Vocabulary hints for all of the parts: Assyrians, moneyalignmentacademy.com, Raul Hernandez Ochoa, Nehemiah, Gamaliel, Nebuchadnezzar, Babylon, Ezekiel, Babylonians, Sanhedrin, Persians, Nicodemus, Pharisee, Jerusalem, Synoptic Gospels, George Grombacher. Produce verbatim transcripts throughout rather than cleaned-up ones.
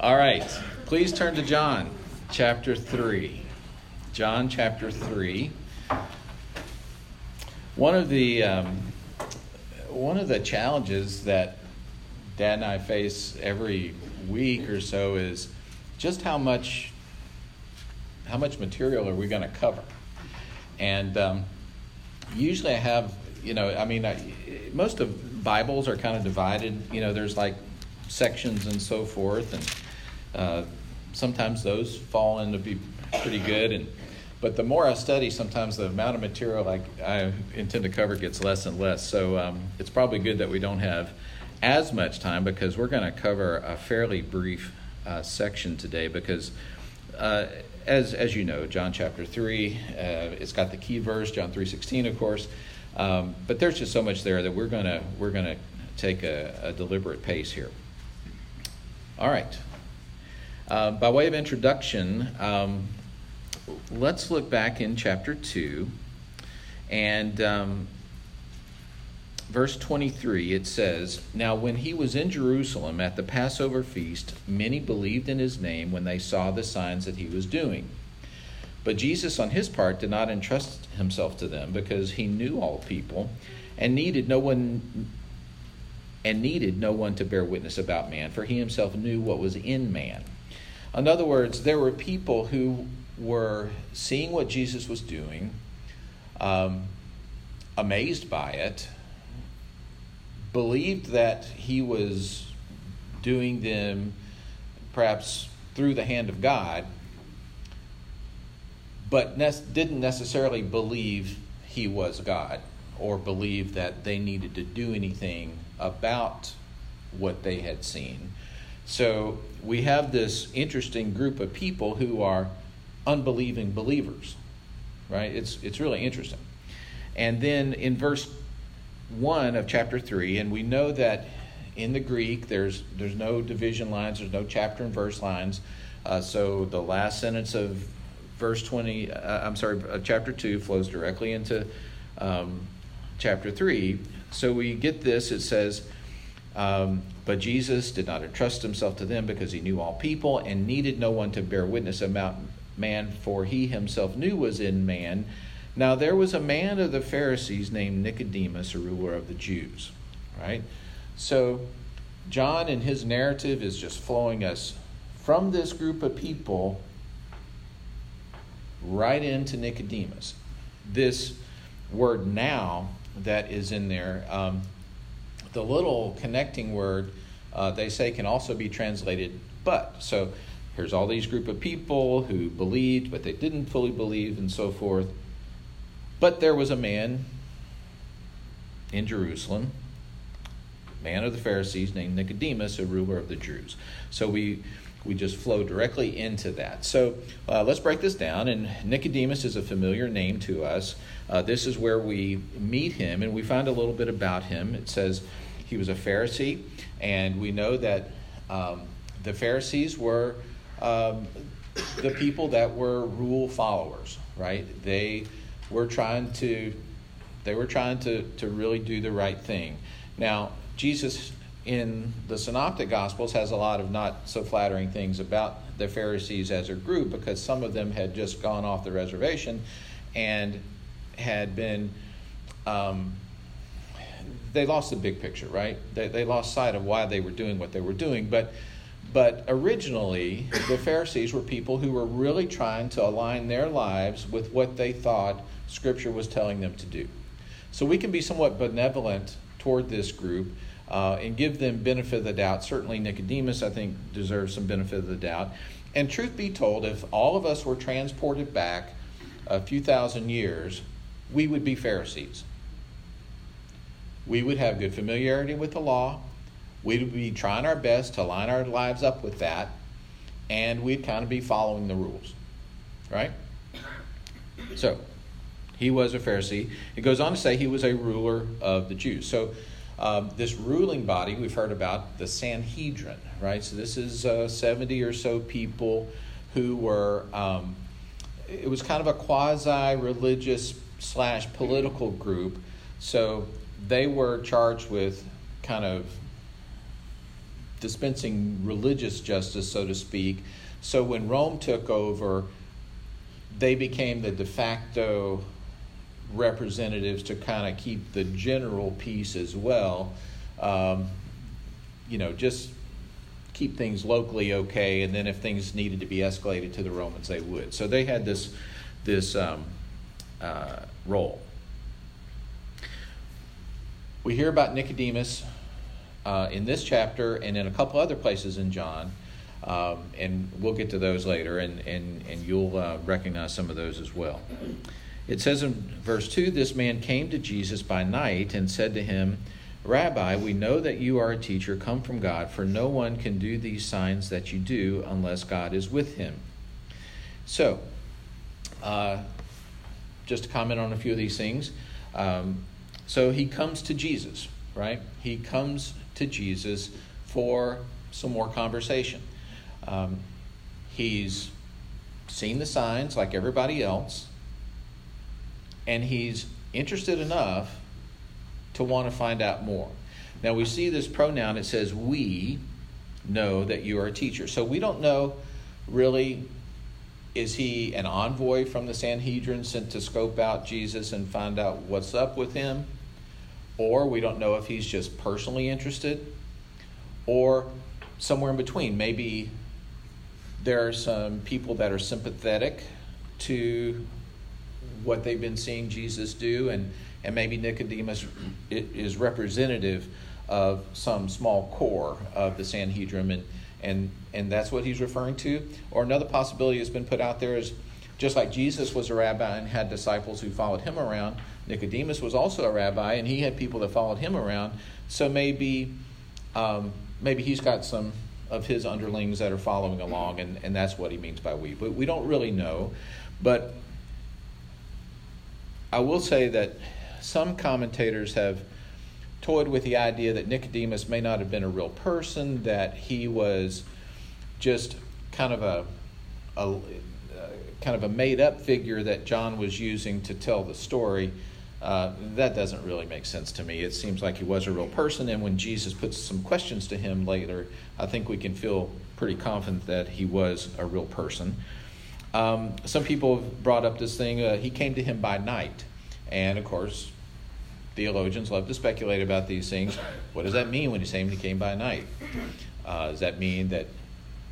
All right, please turn to John chapter three. John chapter three. One of the um, one of the challenges that Dad and I face every week or so is just how much how much material are we going to cover? And um, usually I have, you know, I mean, I, most of Bibles are kind of divided. You know, there's like sections and so forth, and uh, sometimes those fall in to be pretty good. And but the more I study, sometimes the amount of material I, I intend to cover gets less and less. So um, it's probably good that we don't have as much time, because we're going to cover a fairly brief uh, section today, because uh, as as you know, John chapter three, uh, it's got the key verse, John three sixteen, of course, um, but there's just so much there that we're going to we're going to take a, a deliberate pace here. All right. Uh, by way of introduction, um, let's look back in chapter two, and um, verse twenty-three, it says, "Now when he was in Jerusalem at the Passover feast, many believed in his name when they saw the signs that he was doing. But Jesus on his part did not entrust himself to them, because he knew all people and needed no one and needed no one to bear witness about man, for he himself knew what was in man." In other words, there were people who were seeing what Jesus was doing, um, amazed by it, believed that he was doing them perhaps through the hand of God, but ne- didn't necessarily believe he was God, or believe that they needed to do anything about what they had seen. So we have this interesting group of people who are unbelieving believers, right? It's it's really interesting. And then in verse one of chapter three, and we know that in the Greek there's there's no division lines, there's no chapter and verse lines. Uh, so the last sentence of verse twenty, uh, I'm sorry, uh, chapter two flows directly into um, chapter three. So we get this, it says, um, "But Jesus did not entrust himself to them, because he knew all people and needed no one to bear witness about man, for he himself knew was in man. Now there was a man of the Pharisees named Nicodemus, a ruler of the Jews." Right? So John in his narrative is just flowing us from this group of people right into Nicodemus. This word "now" that is in there, um, the little connecting word, uh, they say can also be translated "but." So here's all these group of people who believed, but they didn't fully believe, and so forth. "But there was a man in Jerusalem, man of the Pharisees, named Nicodemus, a ruler of the Jews." So we we just flow directly into that. So uh, let's break this down. And Nicodemus is a familiar name to us. Uh, this is where we meet him, and we find a little bit about him. It says he was a Pharisee, and we know that um, the Pharisees were um, the people that were rule followers, right? They We're trying to, they were trying to, to really do the right thing. Now, Jesus in the Synoptic Gospels has a lot of not so flattering things about the Pharisees as a group, because some of them had just gone off the reservation and had been, um, they lost the big picture, right? They they lost sight of why they were doing what they were doing. But But originally, the Pharisees were people who were really trying to align their lives with what they thought Scripture was telling them to do. So we can be somewhat benevolent toward this group uh, and give them benefit of the doubt. Certainly Nicodemus, I think, deserves some benefit of the doubt. And truth be told, if all of us were transported back a few thousand years, we would be Pharisees. We would have good familiarity with the law. We'd be trying our best to line our lives up with that, and we'd kind of be following the rules, right? So he was a Pharisee. It goes on to say he was a ruler of the Jews. So um, this ruling body we've heard about, the Sanhedrin, right? So this is uh, seventy or so people who were, um, it was kind of a quasi-religious slash political group. So they were charged with kind of dispensing religious justice, so to speak. So when Rome took over, they became the de facto representatives to kind of keep the general peace as well. Um, you know, just keep things locally okay, and then if things needed to be escalated to the Romans, they would. So they had this, this um, uh, role. We hear about Nicodemus uh, in this chapter and in a couple other places in John, um, and we'll get to those later, and, and, and you'll uh, recognize some of those as well. It says in verse two, this man came to Jesus by night and said to him, Rabbi, we know that you are a teacher come from God, for no one can do these signs that you do unless God is with him. So, uh, just to comment on a few of these things. Um, so he comes to Jesus, right? He comes to Jesus for some more conversation. Um, he's seen the signs like everybody else, and he's interested enough to want to find out more. Now we see this pronoun, it says, we know that you are a teacher. So we don't know really, is he an envoy from the Sanhedrin sent to scope out Jesus and find out what's up with him? Or we don't know if he's just personally interested, or somewhere in between. Maybe there are some people that are sympathetic to what they've been seeing Jesus do, and, and maybe Nicodemus is representative of some small core of the Sanhedrin, and, and, and that's what he's referring to. Or another possibility that's been put out there is, just like Jesus was a rabbi and had disciples who followed him around, Nicodemus was also a rabbi and he had people that followed him around. So maybe um, maybe he's got some of his underlings that are following along, and, and that's what he means by we. But we don't really know. But I will say that some commentators have toyed with the idea that Nicodemus may not have been a real person, that he was just kind of a, a uh, kind of a made-up figure that John was using to tell the story. Uh, that doesn't really make sense to me. It seems like he was a real person, and when Jesus puts some questions to him later, I think we can feel pretty confident that he was a real person. Um, some people have brought up this thing, uh, he came to him by night. And, of course, theologians love to speculate about these things. What does that mean when he's saying he came by night? Uh, does that mean that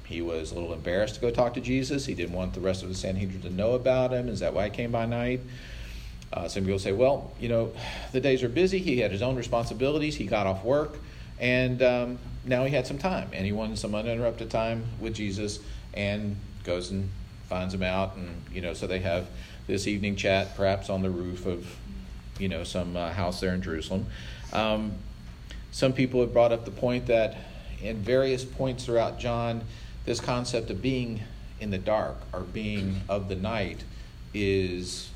he was a little embarrassed to go talk to Jesus? He didn't want the rest of the Sanhedrin to know about him? Is that why he came by night? Uh, some people say, well, you know, the days are busy. He had his own responsibilities. He got off work. And um, now he had some time. And he wanted some uninterrupted time with Jesus, and goes and finds him out, and you know, so they have this evening chat, perhaps on the roof of, you know, some uh, house there in Jerusalem. Um, some people have brought up the point that in various points throughout John, this concept of being in the dark or being of the night is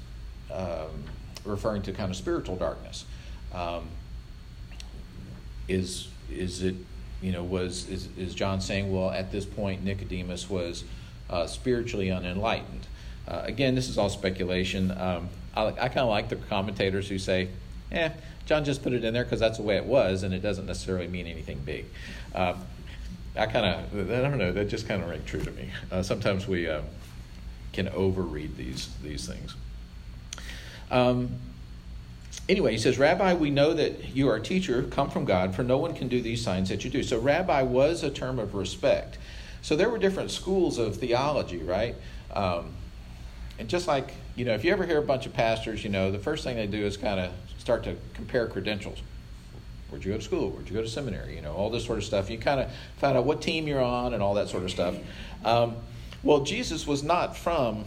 um, referring to kind of spiritual darkness. Um, is is it, you know, was is, is John saying, well, at this point Nicodemus was Uh, spiritually unenlightened? Uh, again, this is all speculation. Um, I, I kind of like the commentators who say, eh, John just put it in there because that's the way it was, and it doesn't necessarily mean anything big. Uh, I kind of, I don't know, that just kind of rang true to me. Uh, sometimes we uh, can overread these, these things. Um, anyway, he says, Rabbi, we know that you are a teacher come from God, for no one can do these signs that you do. So rabbi was a term of respect. So there were different schools of theology, right? Um, and just like, you know, if you ever hear a bunch of pastors, you know, the first thing they do is kind of start to compare credentials. Where'd you go to school? Where'd you go to seminary? You know, all this sort of stuff. You kind of find out what team you're on and all that sort of stuff. Um, well, Jesus was not from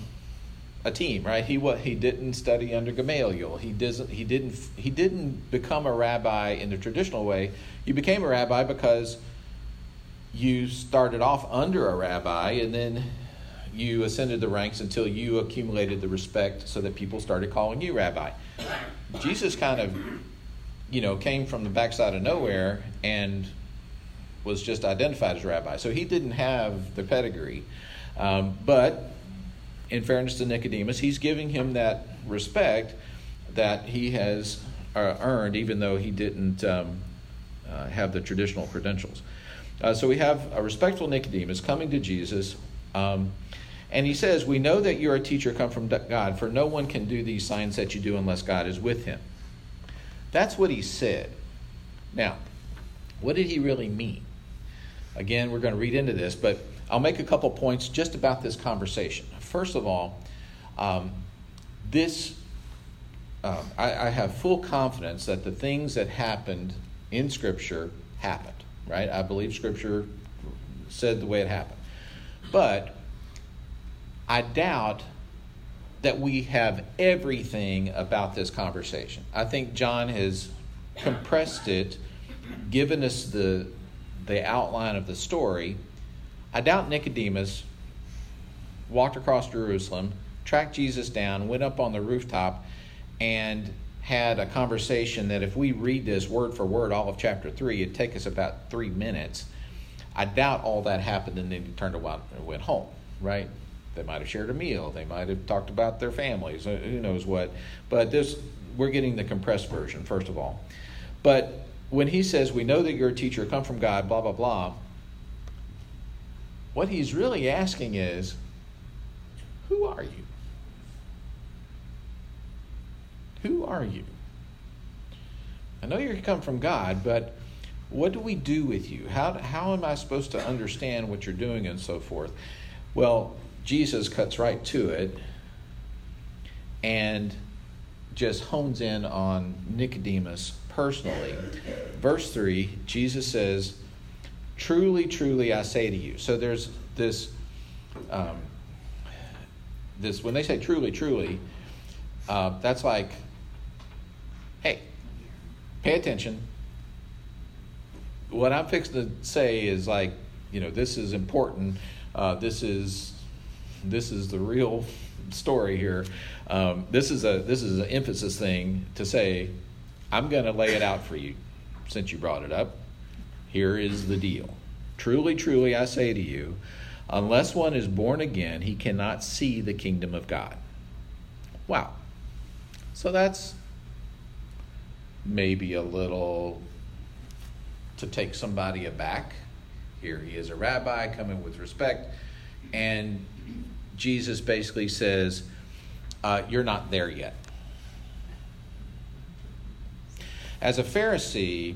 a team, right? He what he didn't study under Gamaliel. He doesn't. He didn't. He didn't become a rabbi in the traditional way. You became a rabbi because you started off under a rabbi, and then you ascended the ranks until you accumulated the respect so that people started calling you rabbi. Jesus kind of, you know, came from the backside of nowhere and was just identified as rabbi. So he didn't have the pedigree. Um, but in fairness to Nicodemus, he's giving him that respect that he has uh, earned, even though he didn't um, uh, have the traditional credentials. Uh, so we have a respectful Nicodemus coming to Jesus, um, and he says, we know that you're a teacher come from God, for no one can do these signs that you do unless God is with him. That's what he said. Now, what did he really mean? Again, we're going to read into this, but I'll make a couple points just about this conversation. First of all, um, this uh, I, I have full confidence that the things that happened in Scripture happened. Right? I believe Scripture said the way it happened. But I doubt that we have everything about this conversation. I think John has compressed it, given us the the outline of the story. I doubt Nicodemus walked across Jerusalem, tracked Jesus down, went up on the rooftop, and had a conversation that if we read this word for word, all of chapter three, it'd take us about three minutes. I doubt all that happened and then he turned around and went home, right? They might have shared a meal. They might have talked about their families. Who knows what? But this, we're getting the compressed version, first of all. But when he says, we know that you're a teacher, come from God, blah, blah, blah, what he's really asking is, who are you? Who are you? I know you come from God, but what do we do with you? How how am I supposed to understand what you're doing and so forth? Well, Jesus cuts right to it and just hones in on Nicodemus personally. Verse three, Jesus says, truly, truly, I say to you. So there's this, um, this when they say truly, truly, uh, that's like, hey, pay attention. What I'm fixing to say is like, you know, this is important. Uh, this is this is the real story here. Um, this is a this is an emphasis thing to say. I'm going to lay it out for you, since you brought it up. Here is the deal. Truly, truly, I say to you, unless one is born again, he cannot see the kingdom of God. Wow. So that's maybe a little to take somebody aback. Here he is, a rabbi coming with respect, and Jesus basically says, uh, you're not there yet. As a Pharisee,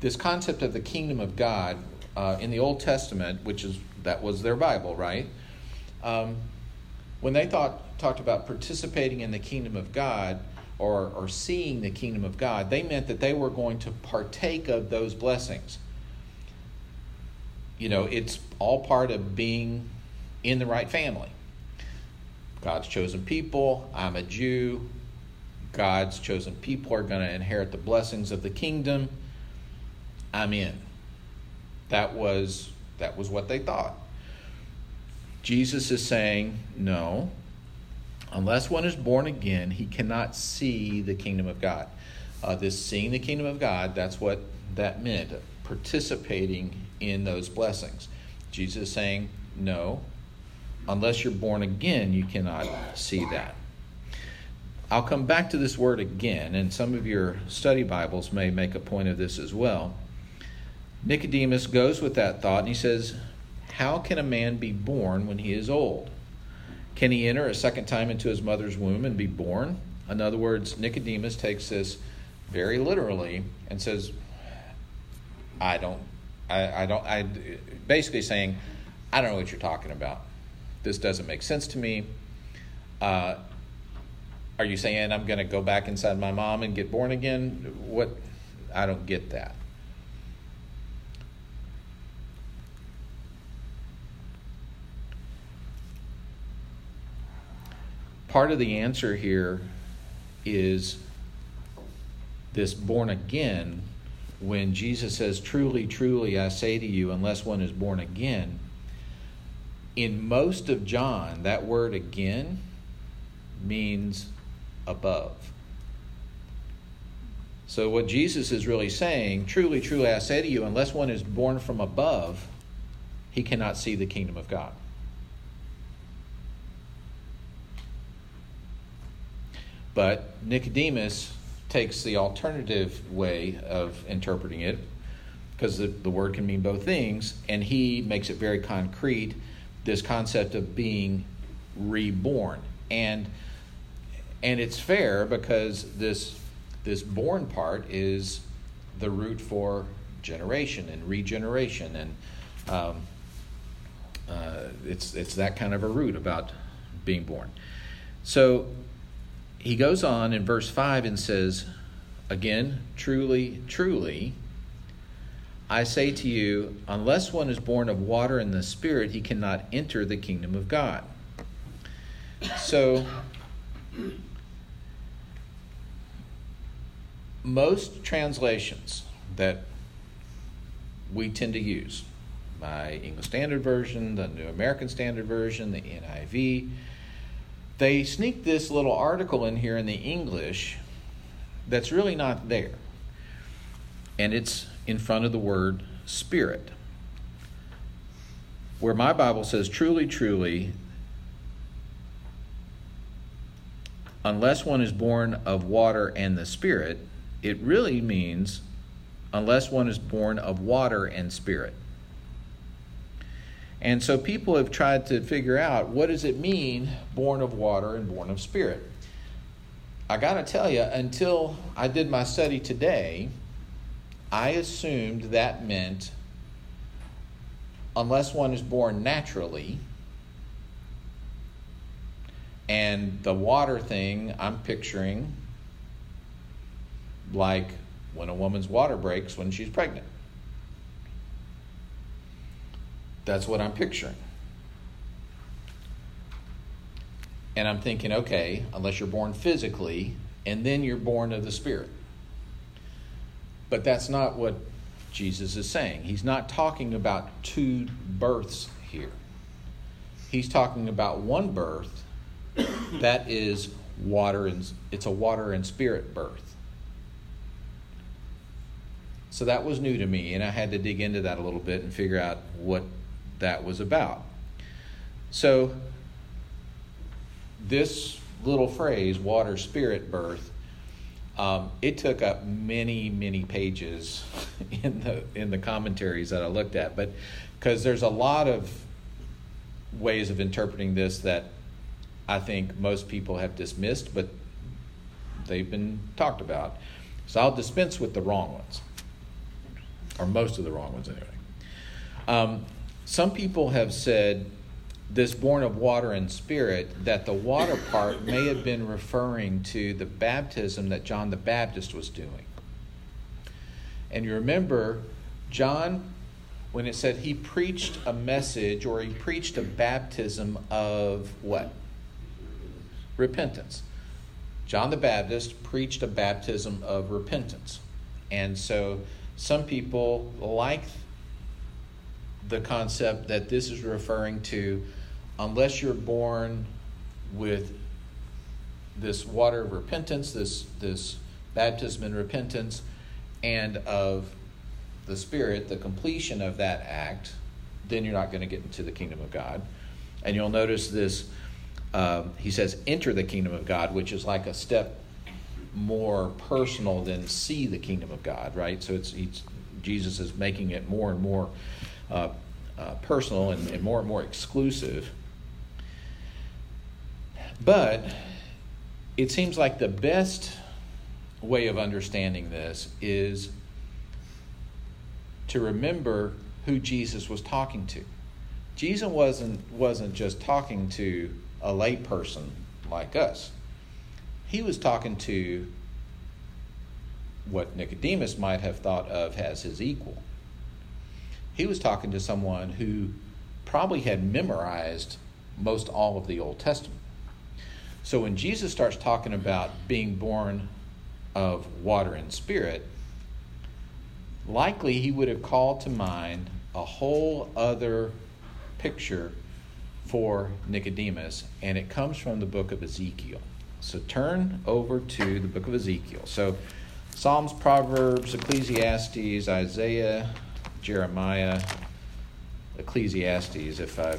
this concept of the kingdom of God uh, in the Old Testament, which is that was their Bible, right? Um, when they thought, talked about participating in the kingdom of God, Or, or seeing the kingdom of God, they meant that they were going to partake of those blessings. You know, it's all part of being in the right family. God's chosen people, I'm a Jew. God's chosen people are going to inherit the blessings of the kingdom. I'm in. That was, that was what they thought. Jesus is saying, no. Unless one is born again, he cannot see the kingdom of God. Uh, this seeing the kingdom of God, that's what that meant, participating in those blessings. Jesus is saying, no, unless you're born again, you cannot see that. I'll come back to this word again, and some of your study Bibles may make a point of this as well. Nicodemus goes with that thought, and he says, how can a man be born when he is old? Can he enter a second time into his mother's womb and be born? In other words, Nicodemus takes this very literally and says, I don't, I, I don't, I, basically saying, I don't know what you're talking about. This doesn't make sense to me. Uh, are you saying I'm going to go back inside my mom and get born again? What? I don't get that. Part of the answer here is this born again. When Jesus says, truly, truly, I say to you, unless one is born again, in most of John, that word again means above. So what Jesus is really saying, truly, truly, I say to you, unless one is born from above, he cannot see the kingdom of God. But Nicodemus takes the alternative way of interpreting it, because the, the word can mean both things, and he makes it very concrete, this concept of being reborn. And and it's fair, because this this born part is the root for generation and regeneration, and um, uh, it's it's that kind of a root about being born. So he goes on in verse five and says, again, truly, truly, I say to you, unless one is born of water and the Spirit, he cannot enter the kingdom of God. So most translations that we tend to use, my English Standard Version, the New American Standard Version, the N I V, they sneak this little article in here in the English that's really not there. And it's in front of the word Spirit. Where my Bible says, truly, truly, unless one is born of water and the Spirit, it really means unless one is born of water and Spirit. And so people have tried to figure out, what does it mean, born of water and born of Spirit? I got to tell you, until I did my study today, I assumed that meant unless one is born naturally, and the water thing I'm picturing like when a woman's water breaks when she's pregnant. That's what I'm picturing. And I'm thinking, okay, unless you're born physically, and then you're born of the Spirit. But that's not what Jesus is saying. He's not talking about two births here. He's talking about one birth that is water, and it's a water and Spirit birth. So that was new to me, and I had to dig into that a little bit and figure out what that was about. So this little phrase, water Spirit birth, um, it took up many, many pages in the in the commentaries that I looked at, but because there's a lot of ways of interpreting this that I think most people have dismissed, but they've been talked about. So I'll dispense with the wrong ones. Or most of the wrong ones, anyway. Um, some people have said this born of water and Spirit, that the water part may have been referring to the baptism that John the Baptist was doing. And you remember, John, when it said he preached a message, or he preached a baptism of what? Repentance. John the Baptist preached a baptism of repentance. And so some people like the concept that this is referring to, unless you're born with this water of repentance, this this baptism in repentance, and of the Spirit, the completion of that act, then you're not going to get into the kingdom of God. And you'll notice this, uh, he says, enter the kingdom of God, which is like a step more personal than see the kingdom of God, right? So it's, it's Jesus is making it more and more uh, uh, personal and, and more and more exclusive. But it seems like the best way of understanding this is to remember who Jesus was talking to. Jesus wasn't wasn't just talking to a lay person like us. He was talking to what Nicodemus might have thought of as his equal. He was talking to someone who probably had memorized most all of the Old Testament. So when Jesus starts talking about being born of water and Spirit, likely he would have called to mind a whole other picture for Nicodemus, and it comes from the book of Ezekiel. So turn over to the book of Ezekiel. So Psalms, Proverbs, Ecclesiastes, Isaiah, Jeremiah, Ecclesiastes, if I'm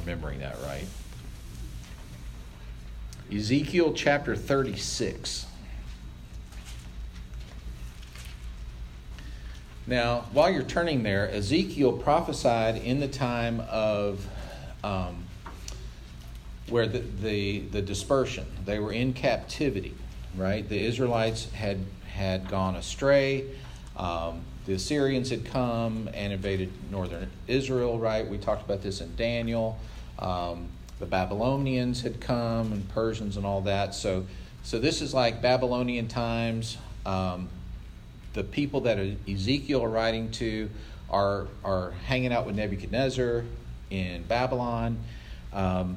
remembering that right. Ezekiel chapter thirty-six. Now, while you're turning there, Ezekiel prophesied in the time of um, where the, the, the dispersion. They were in captivity, right? The Israelites had, had gone astray. Um, the Assyrians had come and invaded northern Israel, right? We talked about this in Daniel. Um, the Babylonians had come, and Persians and all that. So, so this is like Babylonian times. Um, the people that Ezekiel are writing to are are hanging out with Nebuchadnezzar in Babylon. Um,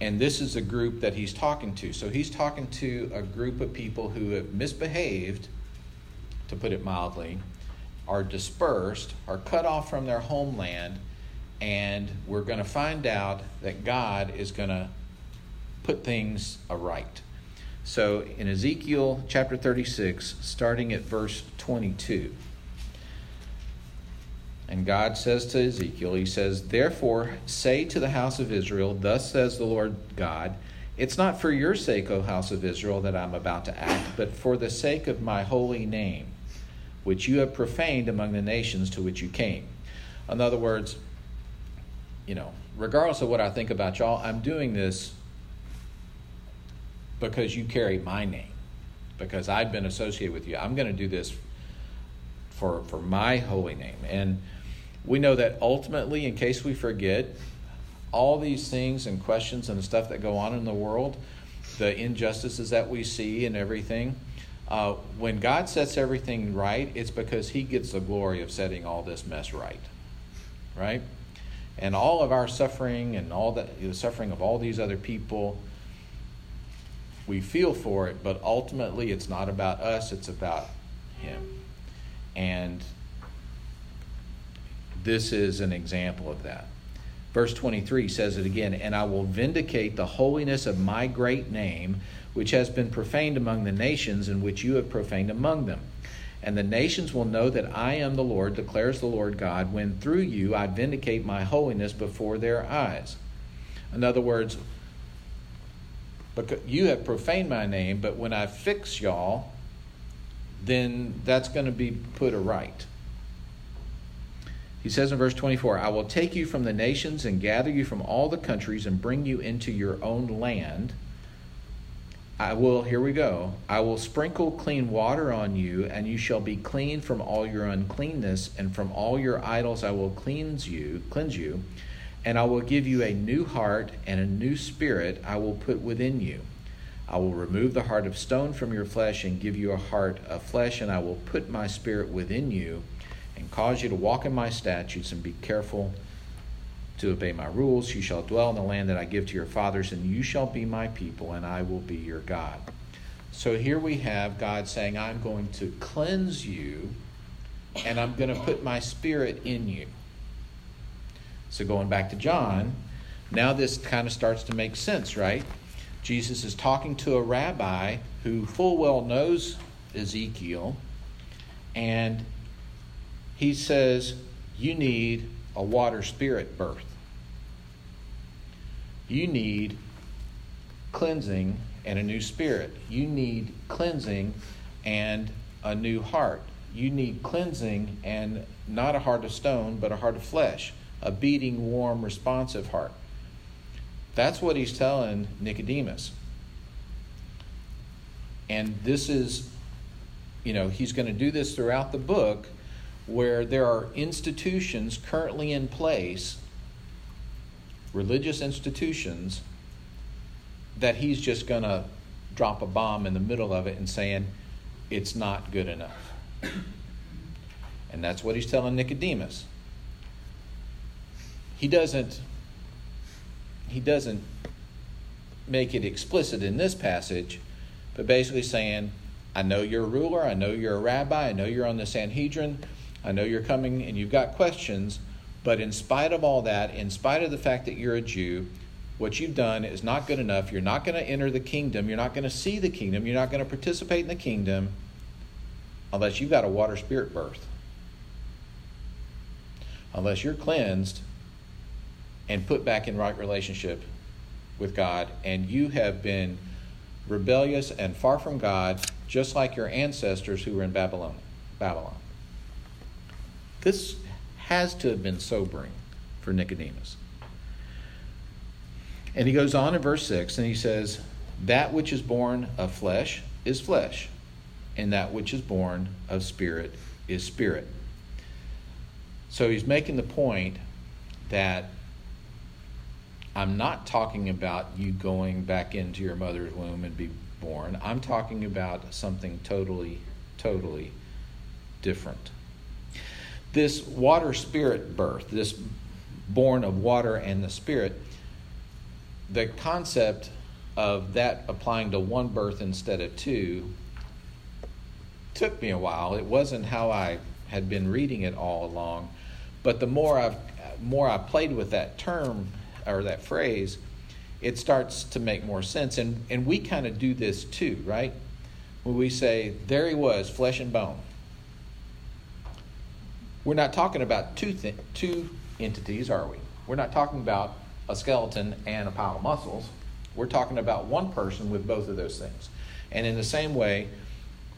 and this is a group that he's talking to. So he's talking to a group of people who have misbehaved, to put it mildly, are dispersed, are cut off from their homeland, and we're going to find out that God is going to put things aright. So in Ezekiel chapter thirty-six, starting at verse twenty-two, and God says to Ezekiel, he says, "Therefore say to the house of Israel, thus says the Lord God, it's not for your sake, O house of Israel, that I'm about to act, but for the sake of my holy name, which you have profaned among the nations to which you came." In other words, you know, regardless of what I think about y'all, I'm doing this because you carry my name, because I've been associated with you. I'm going to do this for for my holy name. And we know that ultimately, in case we forget, all these things and questions and the stuff that go on in the world, the injustices that we see and everything, uh, when God sets everything right, it's because he gets the glory of setting all this mess right, right? And all of our suffering and all the, the suffering of all these other people, we feel for it, but ultimately it's not about us, it's about him. And this is an example of that. Verse twenty-three says it again, "And I will vindicate the holiness of my great name, which has been profaned among the nations, and which you have profaned among them. And the nations will know that I am the Lord, declares the Lord God, when through you I vindicate my holiness before their eyes." In other words, because you have profaned my name, but when I fix y'all, then that's going to be put aright. He says in verse twenty-four, "I will take you from the nations and gather you from all the countries and bring you into your own land. I will," here we go, "I will sprinkle clean water on you, and you shall be clean from all your uncleanness, and from all your idols I will cleanse you, cleanse you. And I will give you a new heart and a new spirit I will put within you. I will remove the heart of stone from your flesh and give you a heart of flesh, and I will put my spirit within you and cause you to walk in my statutes and be careful to obey my rules. You shall dwell in the land that I give to your fathers, and you shall be my people, and I will be your God." So here we have God saying, I'm going to cleanse you, and I'm going to put my spirit in you. So going back to John, now this kind of starts to make sense, right? Jesus is talking to a rabbi who full well knows Ezekiel, and he says, you need a water spirit birth. You need cleansing and a new spirit. You need cleansing and a new heart. You need cleansing and not a heart of stone, but a heart of flesh. A beating, warm, responsive heart. That's what he's telling Nicodemus. And this is, you know, he's going to do this throughout the book, where there are institutions currently in place, religious institutions, that he's just going to drop a bomb in the middle of it and saying, it's not good enough. And that's what he's telling Nicodemus. He doesn't, he doesn't make it explicit in this passage, but basically saying, I know you're a ruler, I know you're a rabbi, I know you're on the Sanhedrin, I know you're coming and you've got questions, but in spite of all that, in spite of the fact that you're a Jew, what you've done is not good enough. You're not going to enter the kingdom. You're not going to see the kingdom. You're not going to participate in the kingdom unless you've got a water spirit birth. Unless you're cleansed and put back in right relationship with God, and you have been rebellious and far from God, just like your ancestors who were in Babylon. Babylon. This has to have been sobering for Nicodemus. And he goes on in verse six, and he says, that which is born of flesh is flesh, and that which is born of spirit is spirit. So he's making the point that I'm not talking about you going back into your mother's womb and be born. I'm talking about something totally, totally different. This water spirit birth, this born of water and the spirit, the concept of that applying to one birth instead of two took me a while. It wasn't how I had been reading it all along, but the more I've more I played with that term or that phrase, it starts to make more sense. And and we kind of do this too, right? When we say, there he was, flesh and bone. We're not talking about two th- two entities, are we? We're not talking about a skeleton and a pile of muscles. We're talking about one person with both of those things. And in the same way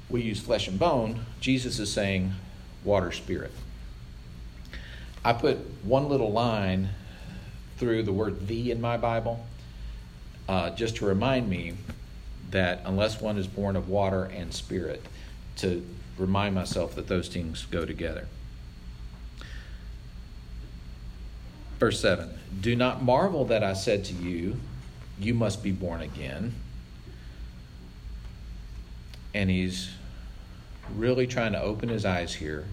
we use flesh and bone, Jesus is saying water spirit. I put one little line through the word "the" in my Bible uh, just to remind me that unless one is born of water and spirit, to remind myself that those things go together. Verse seven, do not marvel that I said to you, you must be born again. And he's really trying to open his eyes here.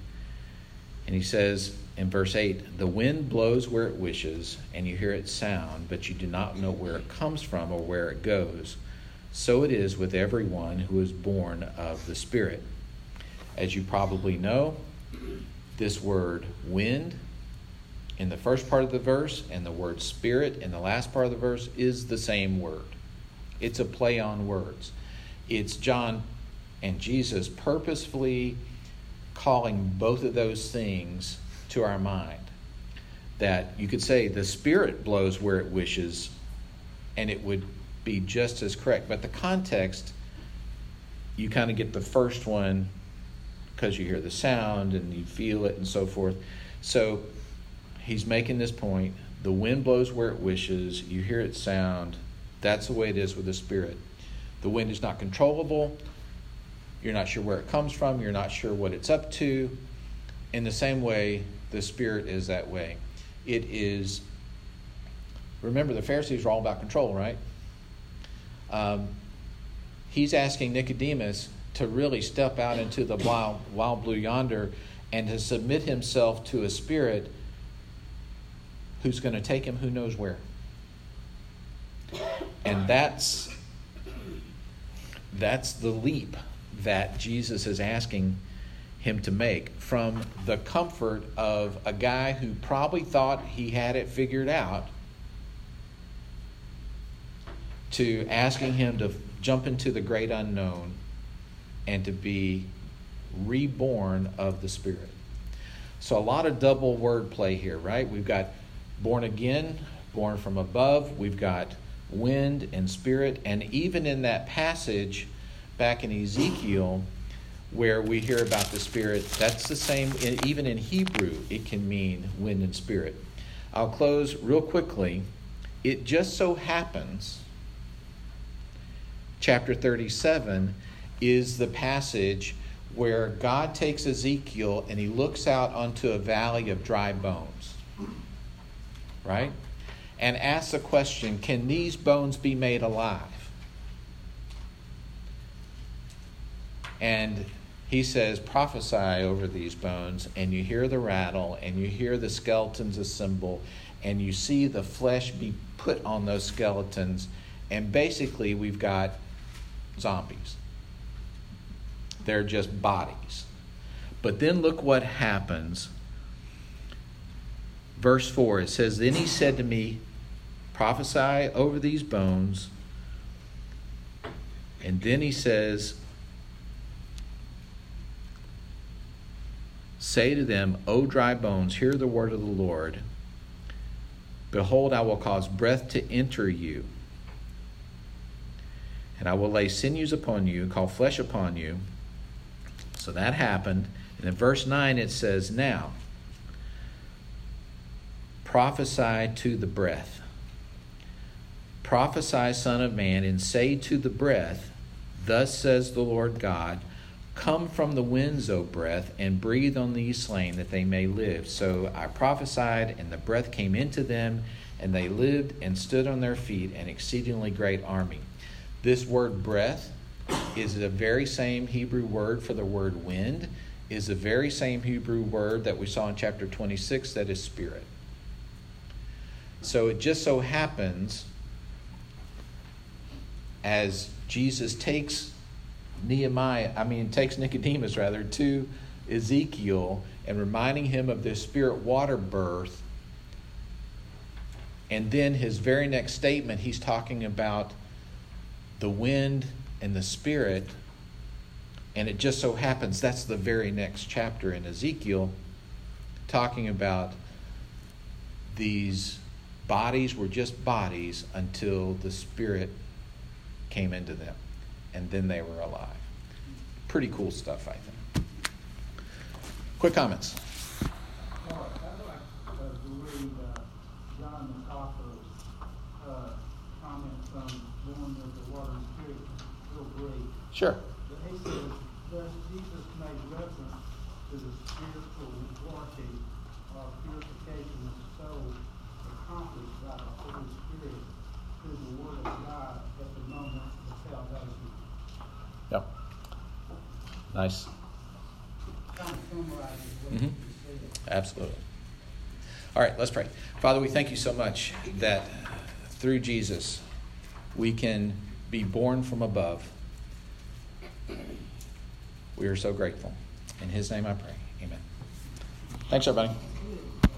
And he says in verse eight, the wind blows where it wishes, and you hear its sound, but you do not know where it comes from or where it goes. So it is with everyone who is born of the Spirit. As you probably know, this word wind in the first part of the verse and the word spirit in the last part of the verse is the same word. It's a play on words. It's John and Jesus purposefully calling both of those things to our mind. That you could say the Spirit blows where it wishes, and it would be just as correct. But the context, you kind of get the first one because you hear the sound and you feel it and so forth. So he's making this point. The wind blows where it wishes. You hear its sound. That's the way it is with the Spirit. The wind is not controllable. You're not sure where it comes from. You're not sure what it's up to. In the same way, the Spirit is that way. It is, remember, the Pharisees were all about control, right? Um, he's asking Nicodemus to really step out into the wild, wild blue yonder and to submit himself to a Spirit who's going to take him who knows where. And that's that's the leap that Jesus is asking him to make from the comfort of a guy who probably thought he had it figured out to asking him to jump into the great unknown and to be reborn of the Spirit. So a lot of double word play here, right? We've got born again, born from above. We've got wind and spirit. And even in that passage back in Ezekiel where we hear about the Spirit, that's the same. Even in Hebrew, it can mean wind and spirit. I'll close real quickly. It just so happens chapter thirty-seven is the passage where God takes Ezekiel and he looks out onto a valley of dry bones, right? And asks the question, can these bones be made alive? And he says, prophesy over these bones, and you hear the rattle, and you hear the skeletons assemble, and you see the flesh be put on those skeletons, and basically we've got zombies. They're just bodies. But then look what happens. Verse four, it says, then he said to me, prophesy over these bones. And then he says, say to them, O dry bones, hear the word of the Lord. Behold, I will cause breath to enter you, and I will lay sinews upon you, call flesh upon you. So that happened. And in verse nine it says, now, Prophesy to the breath. Prophesy, Son of Man, and say to the breath, Thus says the Lord God, Come from the winds, O breath, and breathe on these slain, that they may live. So I prophesied, and the breath came into them, and they lived and stood on their feet, an exceedingly great army. This word breath is the very same Hebrew word for the word wind, is the very same Hebrew word that we saw in chapter twenty-six, that is spirit. So it just so happens, as Jesus takes Nehemiah, I mean, takes Nicodemus rather, to Ezekiel and reminding him of this spirit water birth, and then his very next statement, he's talking about the wind and the spirit, and it just so happens that's the very next chapter in Ezekiel, talking about these bodies were just bodies until the spirit came into them, and then they were alive. Pretty cool stuff, I think. Quick comments. Well, I'd like to read uh, John MacArthur's uh, comments on born of the water and spirit real brief. Sure. But he says, thus Jesus made reference to the spiritual warranty of purification of the soul accomplished by the Holy Spirit through the Word of God at the moment of salvation. Yep. Nice. Kind of summarizes what mm-hmm. you said. Absolutely. All right, let's pray. Father, we thank you so much that through Jesus we can be born from above. We are so grateful. In his name I pray. Amen. Thanks, everybody.